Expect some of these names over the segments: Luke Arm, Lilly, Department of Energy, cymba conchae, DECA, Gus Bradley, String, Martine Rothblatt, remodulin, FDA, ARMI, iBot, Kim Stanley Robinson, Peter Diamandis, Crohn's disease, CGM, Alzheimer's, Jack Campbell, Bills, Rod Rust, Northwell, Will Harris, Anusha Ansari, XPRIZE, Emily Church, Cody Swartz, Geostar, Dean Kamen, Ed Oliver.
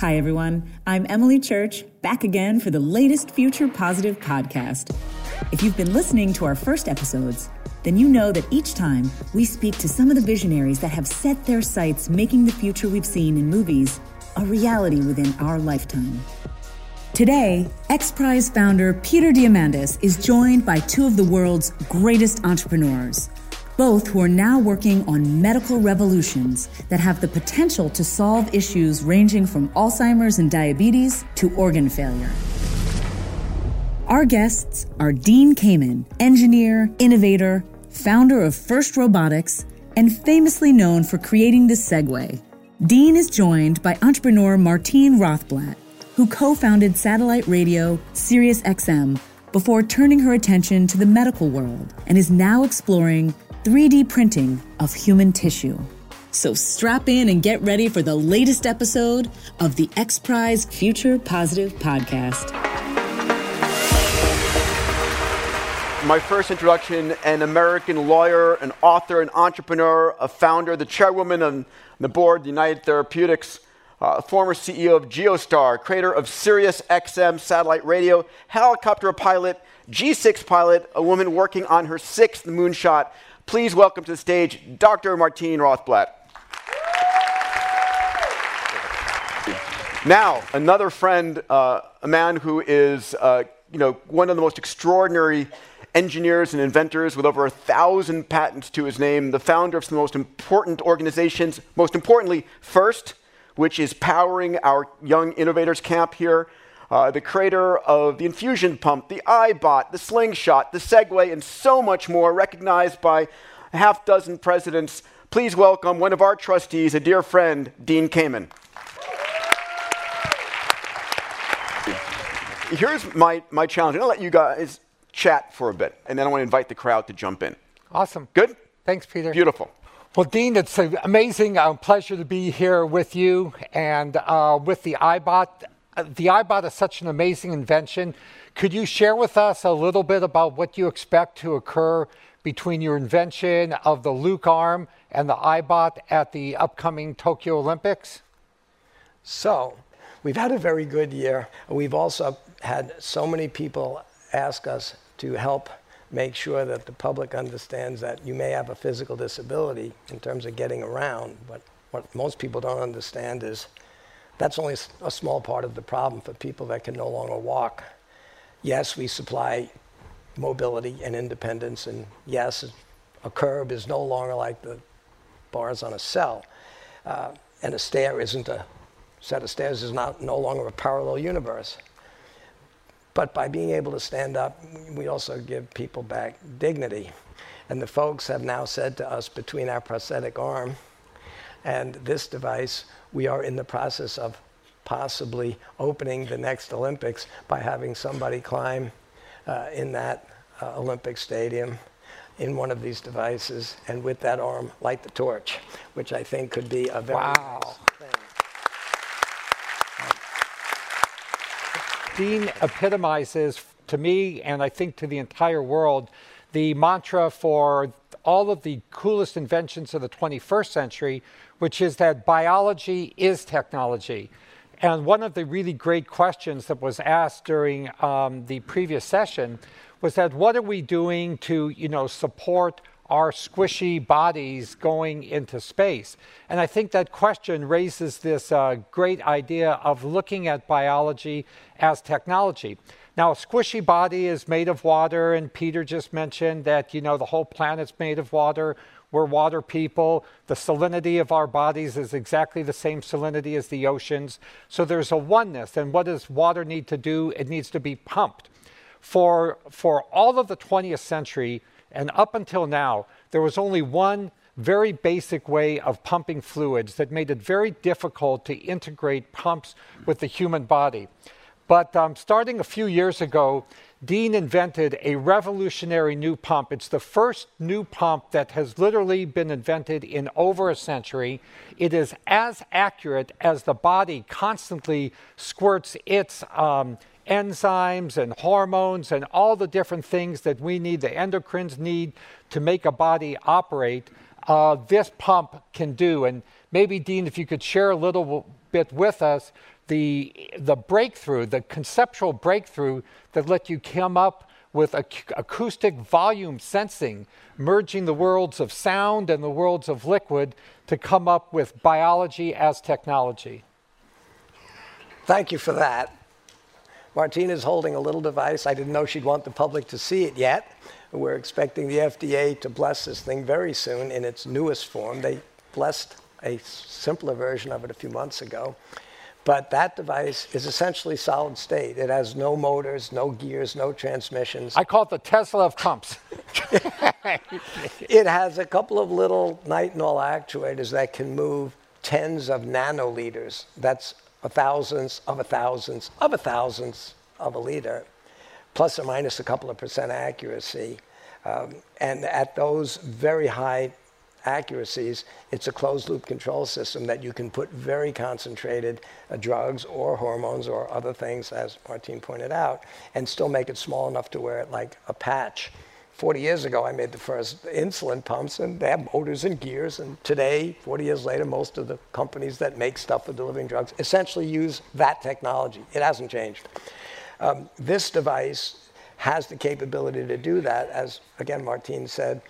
Hi, everyone. I'm Emily Church, back again for the latest Future Positive podcast. If you've been listening to our first episodes, then you know that each time we speak to some of the visionaries that have set their sights making the future we've seen in movies a reality within our lifetime. Today, XPRIZE founder Peter Diamandis is joined by two of the world's greatest entrepreneurs, both who are now working on medical revolutions that have the potential to solve issues ranging from Alzheimer's and diabetes to organ failure. Our guests are Dean Kamen, engineer, innovator, founder of First Robotics, and famously known for creating the Segway. Dean is joined by entrepreneur Martine Rothblatt, who co-founded satellite radio Sirius XM before turning her attention to the medical world and is now exploring 3D printing of human tissue. So strap in and get ready for the latest episode of the XPRIZE Future Positive Podcast. My first introduction, an American lawyer, an author, an entrepreneur, a founder, the chairwoman on the board of United Therapeutics, former CEO of Geostar, creator of Sirius XM satellite radio, helicopter pilot, G6 pilot, a woman working on her sixth moonshot. Please welcome to the stage Dr. Martine Rothblatt. Now, another friend, a man who is, one of the most extraordinary engineers and inventors with over 1,000 patents to his name, the founder of some of the most important organizations, most importantly, FIRST, which is powering our young innovators camp here, the creator of the Infusion Pump, the iBot, the Slingshot, the Segway, and so much more, recognized by a half dozen presidents. Please welcome one of our trustees, a dear friend, Dean Kamen. Here's my challenge. I'm going to let you guys chat for a bit, and then I want to invite the crowd to jump in. Awesome. Good? Thanks, Peter. Beautiful. Well, Dean, it's an amazing pleasure to be here with you and with the iBot. The iBot is such an amazing invention. Could you share with us a little bit about what you expect to occur between your invention of the Luke Arm and the iBot at the upcoming Tokyo Olympics? So, we've had a very good year. We've also had so many people ask us to help make sure that the public understands that you may have a physical disability in terms of getting around, but what most people don't understand is that's only a small part of the problem for people that can no longer walk. Yes, we supply mobility and independence, and yes, a curb is no longer like the bars on a cell, and a stair isn't a set of stairs is no longer a parallel universe. But by being able to stand up, we also give people back dignity. And the folks have now said to us, between our prosthetic arm and this device, we are in the process of possibly opening the next Olympics by having somebody climb in that Olympic stadium in one of these devices and with that arm light the torch, which I think could be a very nice thing. Dean epitomizes, to me and I think to the entire world, the mantra for all of the coolest inventions of the 21st century, which is that biology is technology. And one of the really great questions that was asked during the previous session was that what are we doing to, support our squishy bodies going into space? And I think that question raises this great idea of looking at biology as technology. Now, a squishy body is made of water, and Peter just mentioned that, you know, the whole planet's made of water. We're water people. The salinity of our bodies is exactly the same salinity as the oceans. So there's a oneness. And what does water need to do? It needs to be pumped. For all of the 20th century and up until now, there was only one very basic way of pumping fluids that made it very difficult to integrate pumps with the human body. But starting a few years ago, Dean invented a revolutionary new pump. It's the first new pump that has literally been invented in over a century. It is as accurate as the body constantly squirts its enzymes and hormones and all the different things that we need, the endocrines need to make a body operate. This pump can do. And maybe, Dean, if you could share a little bit with us the breakthrough, the conceptual breakthrough that let you come up with acoustic volume sensing, merging the worlds of sound and the worlds of liquid to come up with biology as technology. Thank you for that. Martine is holding a little device. I didn't know she'd want the public to see it yet. We're expecting the FDA to bless this thing very soon in its newest form. They blessed a simpler version of it a few months ago. But that device is essentially solid state. It has no motors, no gears, no transmissions. I call it the Tesla of pumps. It has a couple of little nitinol actuators that can move tens of nanoliters. That's a thousandth of a thousandth of a thousandth of a liter, plus or minus a couple of % accuracy. And at those very high accuracies, it's a closed-loop control system that you can put very concentrated drugs or hormones or other things, as Martine pointed out, and still make it small enough to wear it like a patch. 40 years ago, I made the first insulin pumps, and they have motors and gears. And today, 40 years later, most of the companies that make stuff for delivering drugs essentially use that technology. It hasn't changed. This device has the capability to do that, as, again, Martine said,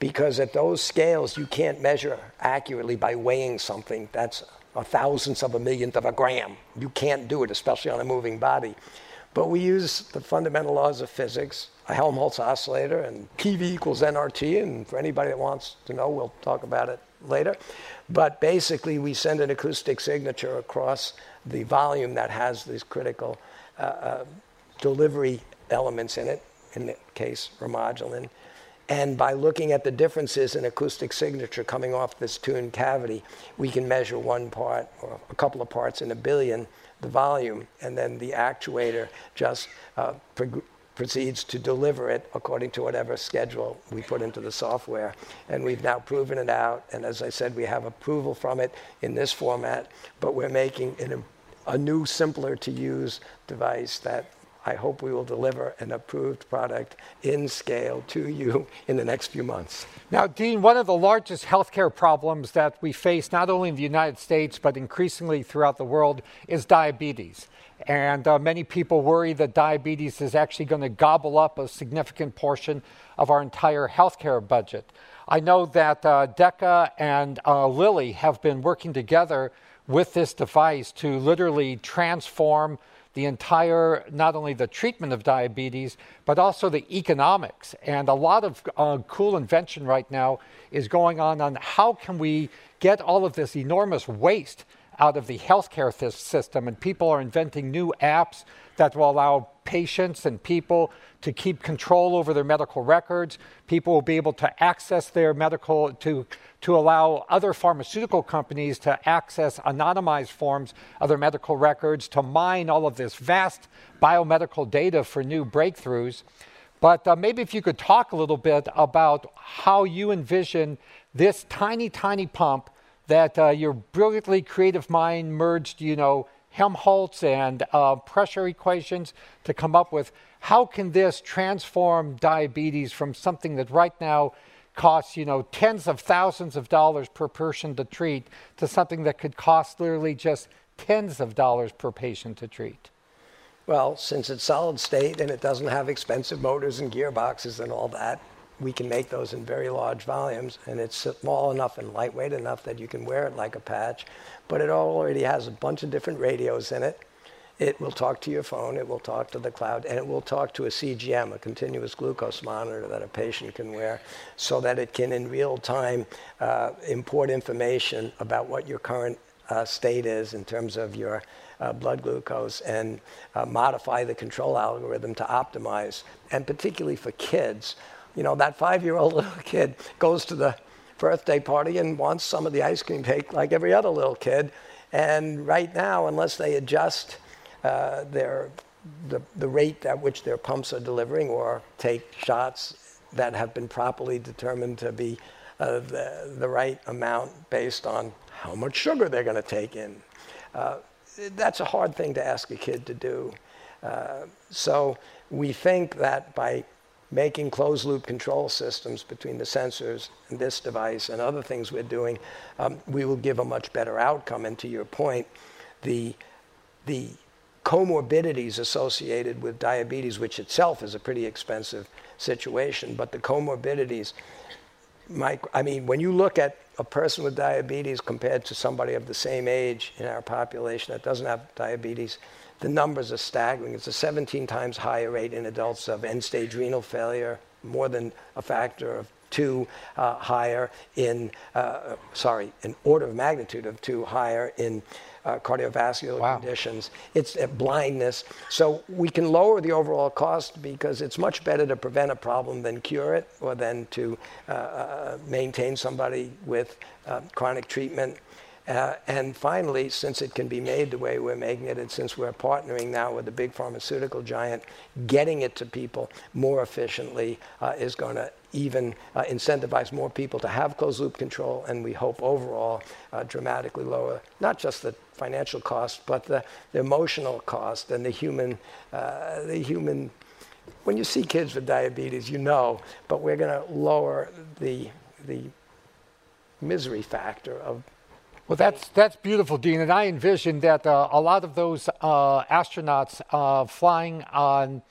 because at those scales, you can't measure accurately by weighing something. That's a thousandth of a millionth of a gram. You can't do it, especially on a moving body. But we use the fundamental laws of physics, a Helmholtz oscillator, and PV equals nRT. And for anybody that wants to know, we'll talk about it later. But basically, we send an acoustic signature across the volume that has these critical delivery elements in the case remodulin. And by looking at the differences in acoustic signature coming off this tuned cavity, we can measure one part or a couple of parts in a billion, the volume, and then the actuator just proceeds to deliver it according to whatever schedule we put into the software. And we've now proven it out. And as I said, we have approval from it in this format, but we're making a new, simpler to use device that I hope we will deliver an approved product in scale to you in the next few months. Now, Dean, one of the largest healthcare problems that we face, not only in the United States, but increasingly throughout the world, is diabetes. And many people worry that diabetes is actually going to gobble up a significant portion of our entire healthcare budget. I know that DECA and Lilly have been working together with this device to literally transform the entire, not only the treatment of diabetes, but also the economics. And a lot of cool invention right now is going on how can we get all of this enormous waste out of the healthcare system. And people are inventing new apps that will allow patients and people to keep control over their medical records. People will be able to access their medical, to allow other pharmaceutical companies to access anonymized forms of their medical records, to mine all of this vast biomedical data for new breakthroughs. But maybe if you could talk a little bit about how you envision this tiny, tiny pump that your brilliantly creative mind merged, you know, Helmholtz and pressure equations to come up with how can this transform diabetes from something that right now costs, you know, tens of thousands of dollars per person to treat to something that could cost literally just tens of dollars per patient to treat? Well, since it's solid state and it doesn't have expensive motors and gearboxes and all that, we can make those in very large volumes, and it's small enough and lightweight enough that you can wear it like a patch. But it already has a bunch of different radios in it. It will talk to your phone, it will talk to the cloud, and it will talk to a CGM, a continuous glucose monitor that a patient can wear, so that it can, in real time, import information about what your current state is in terms of your blood glucose, and modify the control algorithm to optimize. And particularly for kids, you know, that 5-year-old little kid goes to the birthday party and wants some of the ice cream cake like every other little kid. And right now, unless they adjust the rate at which their pumps are delivering, or take shots that have been properly determined to be the right amount based on how much sugar they're going to take in, that's a hard thing to ask a kid to do. So we think that by making closed-loop control systems between the sensors and this device and other things we're doing, we will give a much better outcome. And to your point, the comorbidities associated with diabetes, which itself is a pretty expensive situation, but the comorbidities, when you look at a person with diabetes compared to somebody of the same age in our population that doesn't have diabetes, the numbers are staggering. It's a 17 times higher rate in adults of end-stage renal failure, more than a factor of 2 higher in, an order of magnitude of 2 higher in cardiovascular conditions. It's blindness. So we can lower the overall cost because it's much better to prevent a problem than cure it, or than to maintain somebody with chronic treatment. And finally, since it can be made the way we're making it, and since we're partnering now with a big pharmaceutical giant, getting it to people more efficiently is going to even incentivize more people to have closed-loop control, and we hope overall dramatically lower not just the financial cost, but the emotional cost and the human. When you see kids with diabetes, you know, but we're going to lower the misery factor of. Well, that's beautiful, Dean, and I envision that a lot of those astronauts flying on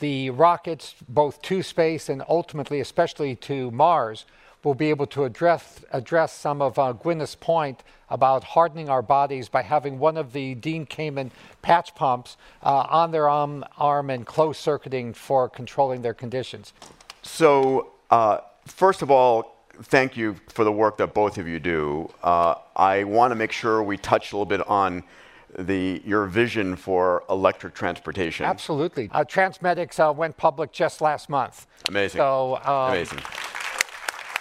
the rockets, both to space and ultimately, especially to Mars, will be able to address some of Gwyneth's point about hardening our bodies by having one of the Dean Kamen patch pumps on their arm and closed circuiting for controlling their conditions. So, first of all, thank you for the work that both of you do. I want to make sure we touch a little bit on your vision for electric transportation. Absolutely. Transmedics went public just last month. Amazing. So, amazing.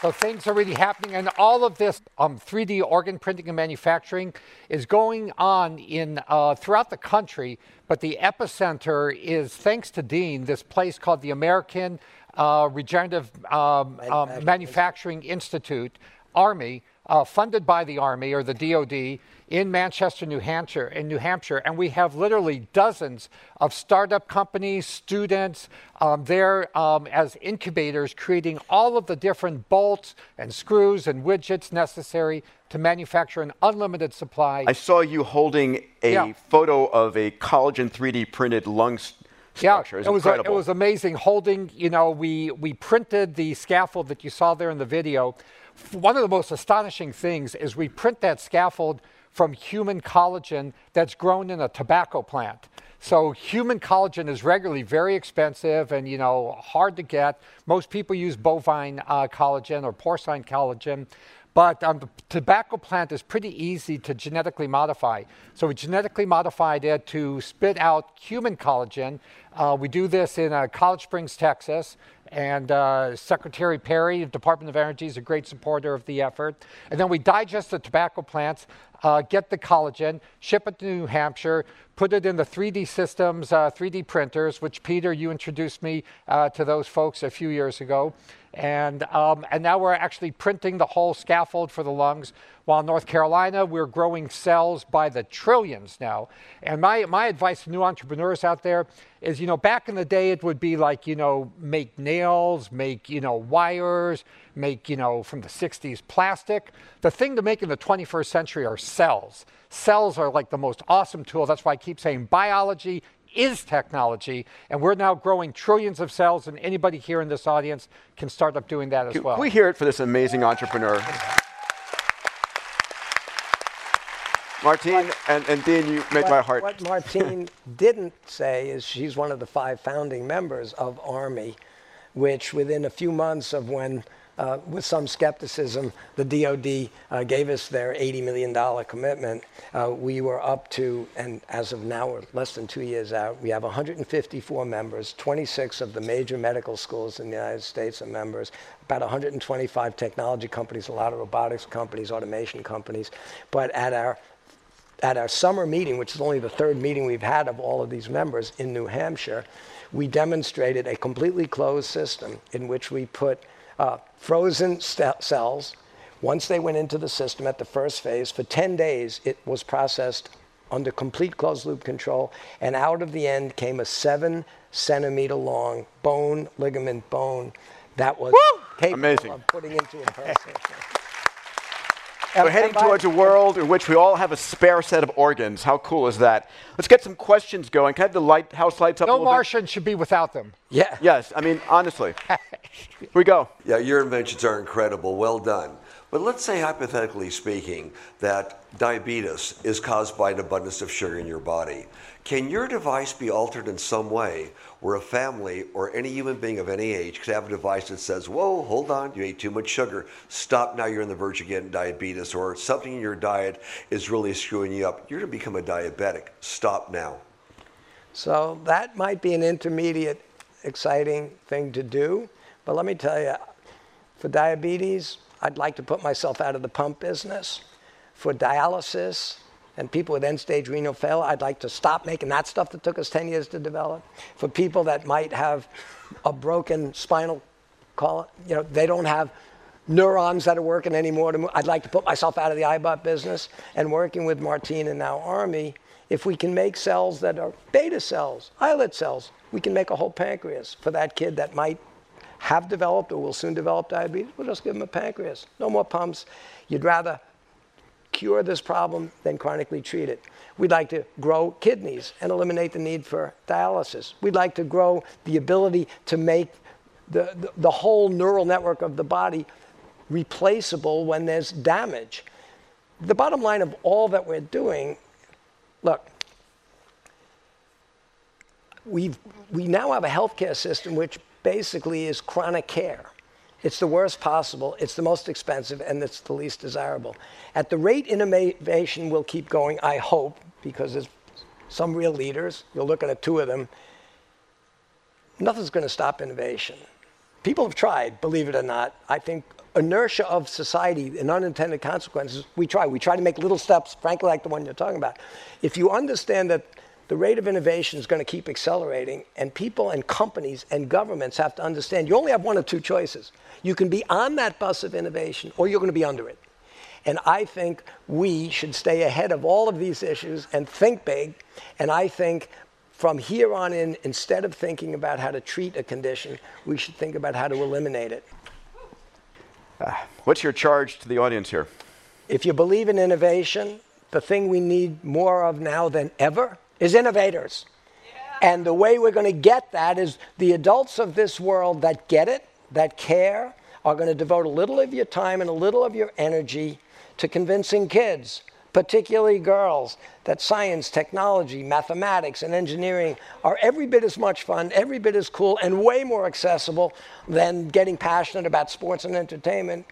So things are really happening, and all of this 3D organ printing and manufacturing is going on throughout the country, but the epicenter is, thanks to Dean, this place called the American Regenerative Manufacturing Institute, Army, funded by the Army or the DOD, in Manchester, New Hampshire, and we have literally dozens of startup companies, students there as incubators, creating all of the different bolts and screws and widgets necessary to manufacture an unlimited supply. I saw you holding a photo of a collagen 3D printed lung structure. Yeah, it was amazing holding, we printed the scaffold that you saw there in the video. One of the most astonishing things is we print that scaffold from human collagen that's grown in a tobacco plant. So human collagen is regularly very expensive and, hard to get. Most people use bovine collagen or porcine collagen. But the tobacco plant is pretty easy to genetically modify. So we genetically modified it to spit out human collagen. We do this in College Springs, Texas. And Secretary Perry, Department of Energy, is a great supporter of the effort. And then we digest the tobacco plants, get the collagen, ship it to New Hampshire, put it in the 3D Systems, 3D printers, which, Peter, you introduced me to those folks a few years ago. And now we're actually printing the whole scaffold for the lungs. While in North Carolina, we're growing cells by the trillions now. And my advice to new entrepreneurs out there is, back in the day, it would be like, make nails, make, wires, make, from the 60s, plastic. The thing to make in the 21st century are cells. Cells are like the most awesome tool. That's why I keep saying biology is technology, and we're now growing trillions of cells, and anybody here in this audience can start up doing that as well. Can we hear it for this amazing entrepreneur? Martine and Dean, you make my heart. What Martine didn't say is she's one of the 5 founding members of ARMI, which within a few months of when, with some skepticism, the DOD gave us their $80 million commitment, we were up to, and as of now, we're less than 2 years out, we have 154 members, 26 of the major medical schools in the United States are members, about 125 technology companies, a lot of robotics companies, automation companies. But at our summer meeting, which is only the 3rd meeting we've had of all of these members in New Hampshire, we demonstrated a completely closed system in which we put frozen cells. Once they went into the system at the first phase, for 10 days it was processed under complete closed-loop control, and out of the end came a 7-centimeter-long bone, ligament, bone that was capable of putting into a person. We're heading towards a world in which we all have a spare set of organs. How cool is that? Let's get some questions going. Can I have the house lights up a little bit? No Martian should be without them. Yeah. Yes, I mean, honestly. Here we go. Yeah, your inventions are incredible. Well done. But let's say, hypothetically speaking, that diabetes is caused by an abundance of sugar in your body. Can your device be altered in some way where a family or any human being of any age could have a device that says, whoa, hold on, you ate too much sugar, stop, now you're on the verge of getting diabetes, or something in your diet is really screwing you up, you're going to become a diabetic, stop now? So that might be an intermediate exciting thing to do, but let me tell you, for diabetes, I'd like to put myself out of the pump business. For dialysis and people with end-stage renal failure, I'd like to stop making that stuff that took us 10 years to develop. For people that might have a broken spinal column, you know, they don't have neurons that are working anymore to move. I'd like to put myself out of the iBot business. And working with Martine and now ARMI, if we can make cells that are beta cells, islet cells, we can make a whole pancreas for that kid that might have developed or will soon develop diabetes. We'll just give them a pancreas. No more pumps. You'd rather cure this problem than chronically treat it. We'd like to grow kidneys and eliminate the need for dialysis. We'd like to grow the ability to make the whole neural network of the body replaceable when there's damage. The bottom line of all that we're doing, look, we now have a healthcare system which basically is chronic care. It's the worst possible, it's the most expensive, and it's the least desirable. At the rate innovation will keep going, I hope, because there's some real leaders, you're looking at 2 of them, nothing's going to stop innovation. People have tried, believe it or not. I think inertia of society and unintended consequences, we try to make little steps, frankly, like the one you're talking about. If you understand that the rate of innovation is going to keep accelerating, and people and companies and governments have to understand you only have 1 of 2 choices. You can be on that bus of innovation, or you're going to be under it. And I think we should stay ahead of all of these issues and think big. And I think from here on in, instead of thinking about how to treat a condition, we should think about how to eliminate it. What's your charge to the audience here? If you believe in innovation, the thing we need more of now than ever is innovators. Yeah. And the way we're going to get that is the adults of this world that get it, that care, are going to devote a little of your time and a little of your energy to convincing kids, particularly girls, that science, technology, mathematics, and engineering are every bit as much fun, every bit as cool, and way more accessible than getting passionate about sports and entertainment.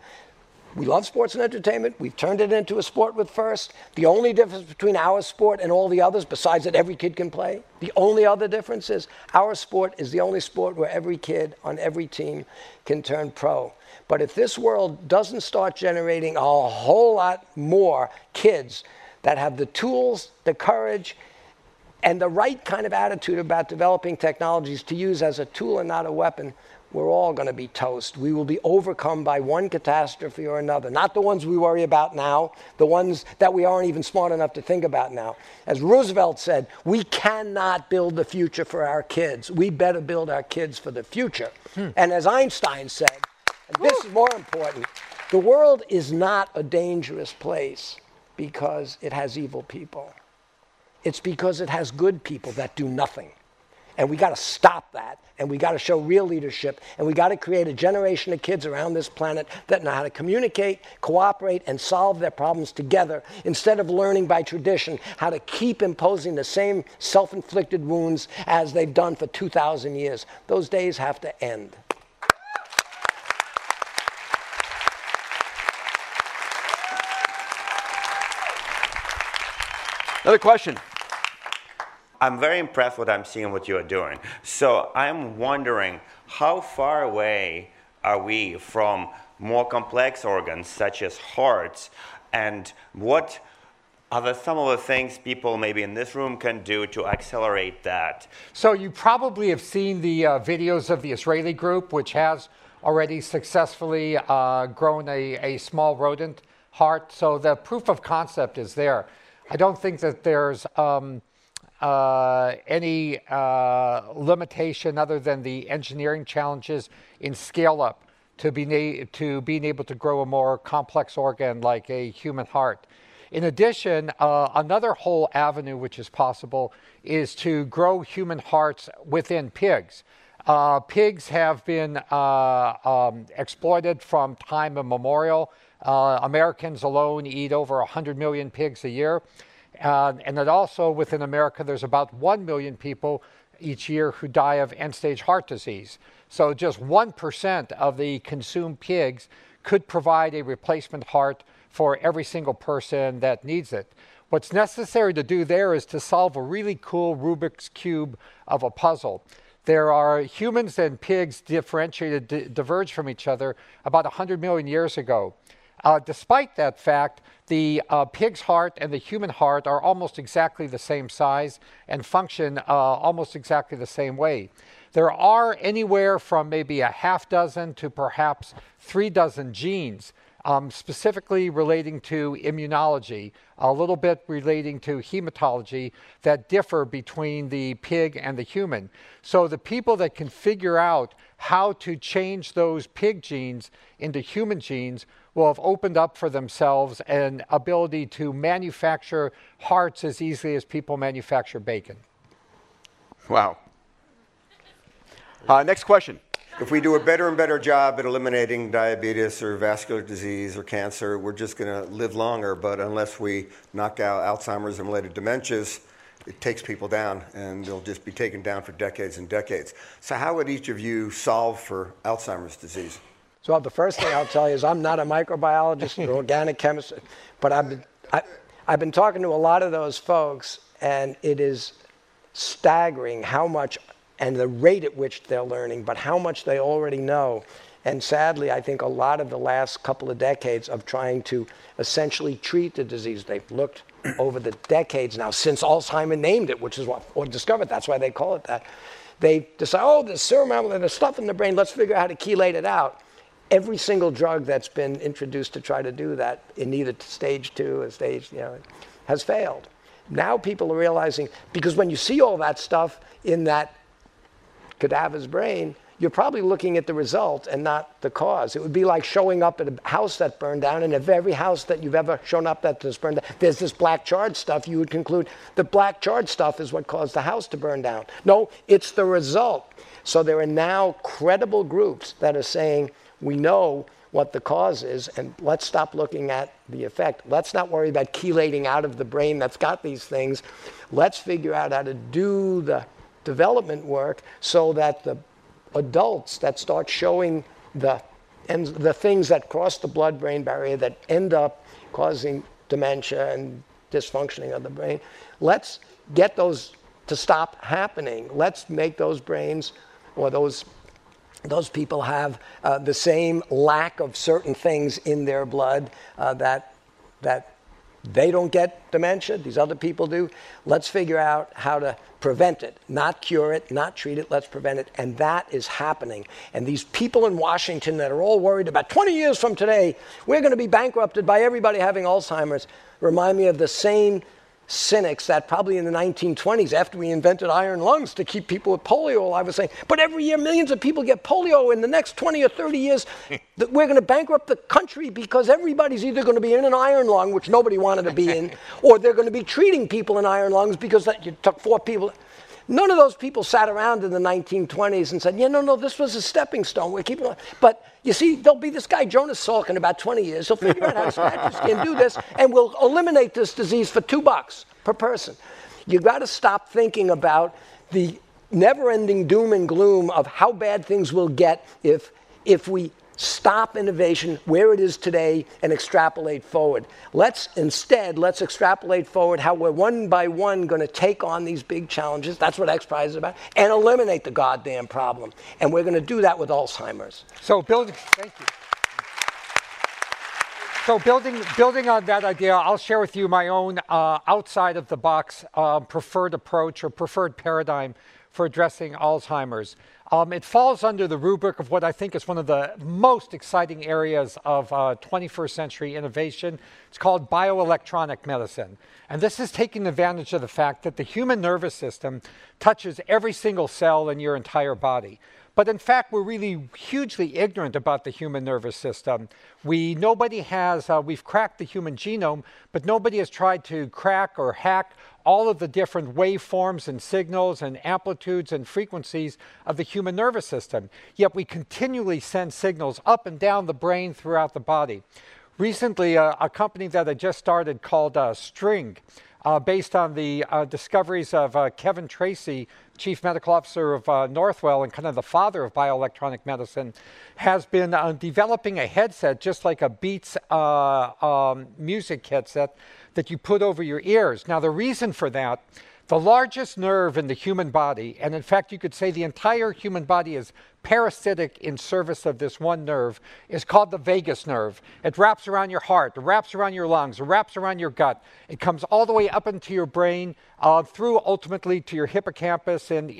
We love sports and entertainment. We've turned it into a sport with FIRST. The only difference between our sport and all the others, besides that every kid can play, the only other difference is our sport is the only sport where every kid on every team can turn pro. But if this world doesn't start generating a whole lot more kids that have the tools, the courage, and the right kind of attitude about developing technologies to use as a tool and not a weapon, we're all going to be toast. We will be overcome by one catastrophe or another. Not the ones we worry about now, the ones that we aren't even smart enough to think about now. As Roosevelt said, we cannot build the future for our kids. We better build our kids for the future. And as Einstein said, and this is more important, the world is not a dangerous place because it has evil people. It's because it has good people that do nothing. And we got to stop that. And we got to show real leadership. And we got to create a generation of kids around this planet that know how to communicate, cooperate, and solve their problems together instead of learning by tradition how to keep imposing the same self-inflicted wounds as they've done for 2,000 years. Those days have to end. Another question. I'm very impressed with what I'm seeing, what you are doing. So I'm wondering, how far away are we from more complex organs, such as hearts? And what are some of the things people maybe in this room can do to accelerate that? So you probably have seen the videos of the Israeli group, which has already successfully grown a small rodent heart. So the proof of concept is there. I don't think that there's any limitation other than the engineering challenges in scale-up to being able to grow a more complex organ like a human heart. In addition, another whole avenue which is possible is to grow human hearts within pigs. Pigs have been exploited from time immemorial. Americans alone eat over 100 million pigs a year. And that also within America, there's about 1 million people each year who die of end-stage heart disease. So just 1% of the consumed pigs could provide a replacement heart for every single person that needs it. What's necessary to do there is to solve a really cool Rubik's Cube of a puzzle. There are humans and pigs differentiated, diverged from each other about 100 million years ago. Despite that fact, the pig's heart and the human heart are almost exactly the same size and function almost exactly the same way. There are anywhere from maybe a half dozen to perhaps 3 dozen genes specifically relating to immunology, a little bit relating to hematology that differ between the pig and the human. So the people that can figure out how to change those pig genes into human genes will have opened up for themselves an ability to manufacture hearts as easily as people manufacture bacon. Wow. Next question. If we do a better and better job at eliminating diabetes or vascular disease or cancer, we're just going to live longer. But unless we knock out Alzheimer's and related dementias, it takes people down, and they'll just be taken down for decades and decades. So how would each of you solve for Alzheimer's disease? So the first thing I'll tell you is I'm not a microbiologist or organic chemist, but I've been talking to a lot of those folks, and it is staggering how much and the rate at which they're learning, but how much they already know. And sadly, I think a lot of the last couple of decades of trying to essentially treat the disease, they've looked over the decades now, since Alzheimer named it, which is what, or discovered, that's why they call it that. They decide, oh, there's serum amyloid, there's stuff in the brain, let's figure out how to chelate it out. Every single drug that's been introduced to try to do that, in either stage 2 or stage, you know, has failed. Now people are realizing, because when you see all that stuff in that cadaver's brain, you're probably looking at the result and not the cause. It would be like showing up at a house that burned down, and if every house that you've ever shown up that has burned down, there's this black charge stuff, you would conclude the black charge stuff is what caused the house to burn down. No, it's the result. So there are now credible groups that are saying, we know what the cause is, and let's stop looking at the effect. Let's not worry about chelating out of the brain that's got these things. Let's figure out how to do the development work so that the adults that start showing the things that cross the blood-brain barrier that end up causing dementia and dysfunctioning of the brain, let's get those to stop happening. Let's make those brains or those people have the same lack of certain things in their blood that they don't get dementia, these other people do. Let's figure out how to prevent it, not cure it, not treat it, let's prevent it. And that is happening. And these people in Washington that are all worried about 20 years from today, we're going to be bankrupted by everybody having Alzheimer's, remind me of the same cynics that probably in the 1920s, after we invented iron lungs to keep people with polio, I was saying, but every year millions of people get polio in the next 20 or 30 years, we're going to bankrupt the country because everybody's either going to be in an iron lung, which nobody wanted to be in, or they're going to be treating people in iron lungs because that, you took 4 people. None of those people sat around in the 1920s and said, yeah, no, this was a stepping stone. We're keeping on. But you see, there'll be this guy, Jonas Salk, in about 20 years. He'll figure out how snatchers can do this, and we'll eliminate this disease for $2 per person. You've got to stop thinking about the never-ending doom and gloom of how bad things will get if we stop innovation where it is today and extrapolate forward. Let's extrapolate forward how we're one by one going to take on these big challenges. That's what XPRIZE is about, and eliminate the goddamn problem. And we're going to do that with Alzheimer's. So building on that idea, I'll share with you my own outside of the box preferred approach or preferred paradigm for addressing Alzheimer's. It falls under the rubric of what I think is one of the most exciting areas of 21st century innovation. It's called bioelectronic medicine. And this is taking advantage of the fact that the human nervous system touches every single cell in your entire body. But in fact, we're really hugely ignorant about the human nervous system. We've cracked the human genome, but nobody has tried to crack or hack all of the different waveforms and signals and amplitudes and frequencies of the human nervous system. Yet we continually send signals up and down the brain throughout the body. Recently, a company that I just started called String, based on the discoveries of Kevin Tracey, Chief Medical Officer of Northwell and kind of the father of bioelectronic medicine, has been developing a headset just like a Beats music headset that you put over your ears. Now, the reason for that, the largest nerve in the human body, and in fact, you could say the entire human body is parasitic in service of this one nerve, is called the vagus nerve. It wraps around your heart, it wraps around your lungs, it wraps around your gut. It comes all the way up into your brain, through ultimately to your hippocampus, and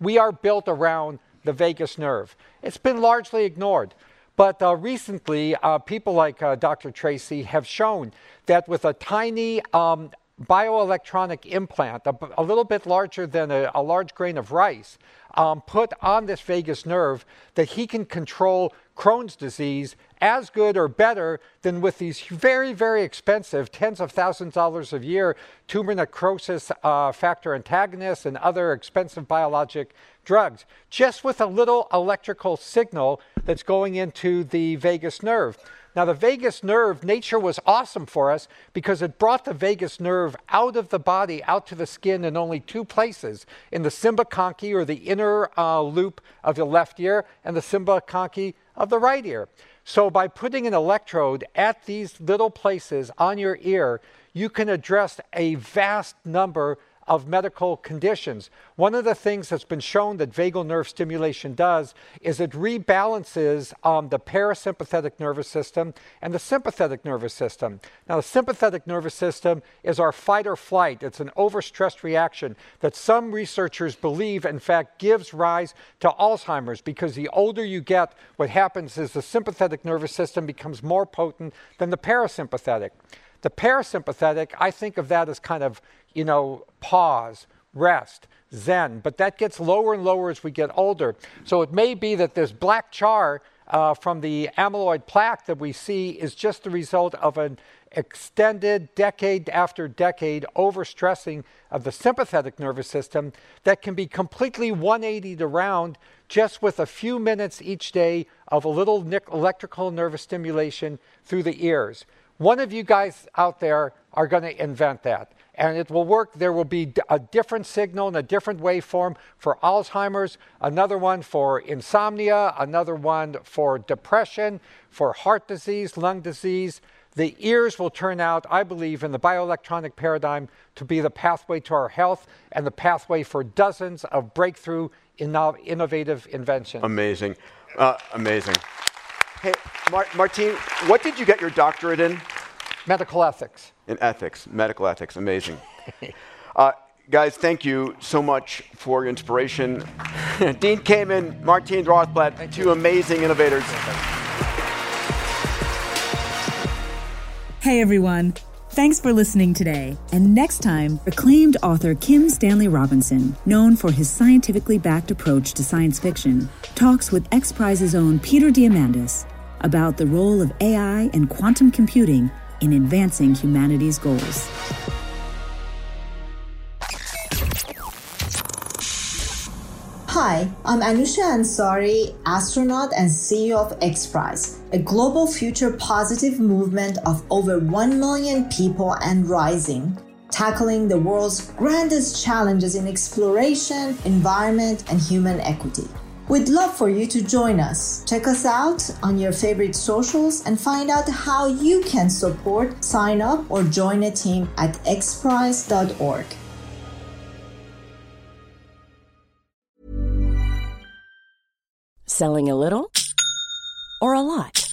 we are built around the vagus nerve. It's been largely ignored. But recently, people like Dr. Tracy have shown that with a tiny bioelectronic implant, a little bit larger than a large grain of rice, put on this vagus nerve, that he can control Crohn's disease as good or better than with these very, very expensive, tens of thousands of dollars a year, tumor necrosis factor antagonists and other expensive biologic drugs, just with a little electrical signal that's going into the vagus nerve. Now, the vagus nerve, nature was awesome for us because it brought the vagus nerve out of the body, out to the skin in only two places, in the cymba conchae, or the inner loop of the left ear, and the cymba conchae of the right ear. So by putting an electrode at these little places on your ear, you can address a vast number of medical conditions. One of the things that's been shown that vagal nerve stimulation does is it rebalances the parasympathetic nervous system and the sympathetic nervous system. Now, the sympathetic nervous system is our fight or flight. It's an overstressed reaction that some researchers believe, in fact, gives rise to Alzheimer's, because the older you get, what happens is the sympathetic nervous system becomes more potent than the parasympathetic. The parasympathetic, I think of that as kind of, pause, rest, zen, but that gets lower and lower as we get older. So it may be that this black char from the amyloid plaque that we see is just the result of an extended decade after decade overstressing of the sympathetic nervous system that can be completely 180'd around just with a few minutes each day of a little electrical nervous stimulation through the ears. One of you guys out there are going to invent that, and it will work. There will be a different signal and a different waveform for Alzheimer's, another one for insomnia, another one for depression, for heart disease, lung disease. The ears will turn out, I believe, in the bioelectronic paradigm to be the pathway to our health and the pathway for dozens of breakthrough innovative inventions. Amazing. Amazing. Hey, Martine, what did you get your doctorate in? Medical ethics. In ethics, medical ethics, amazing. Guys, thank you so much for your inspiration. Dean Kamen, Martine Rothblatt, two amazing innovators. Hey everyone, thanks for listening today. And next time, acclaimed author Kim Stanley Robinson, known for his scientifically backed approach to science fiction, talks with XPRIZE's own Peter Diamandis about the role of AI and quantum computing in advancing humanity's goals. Hi, I'm Anusha Ansari, astronaut and CEO of XPRIZE, a global future-positive movement of over 1 million people and rising, tackling the world's grandest challenges in exploration, environment, and human equity. We'd love for you to join us. Check us out on your favorite socials and find out how you can support, sign up, or join a team at xprize.org. Selling a little or a lot?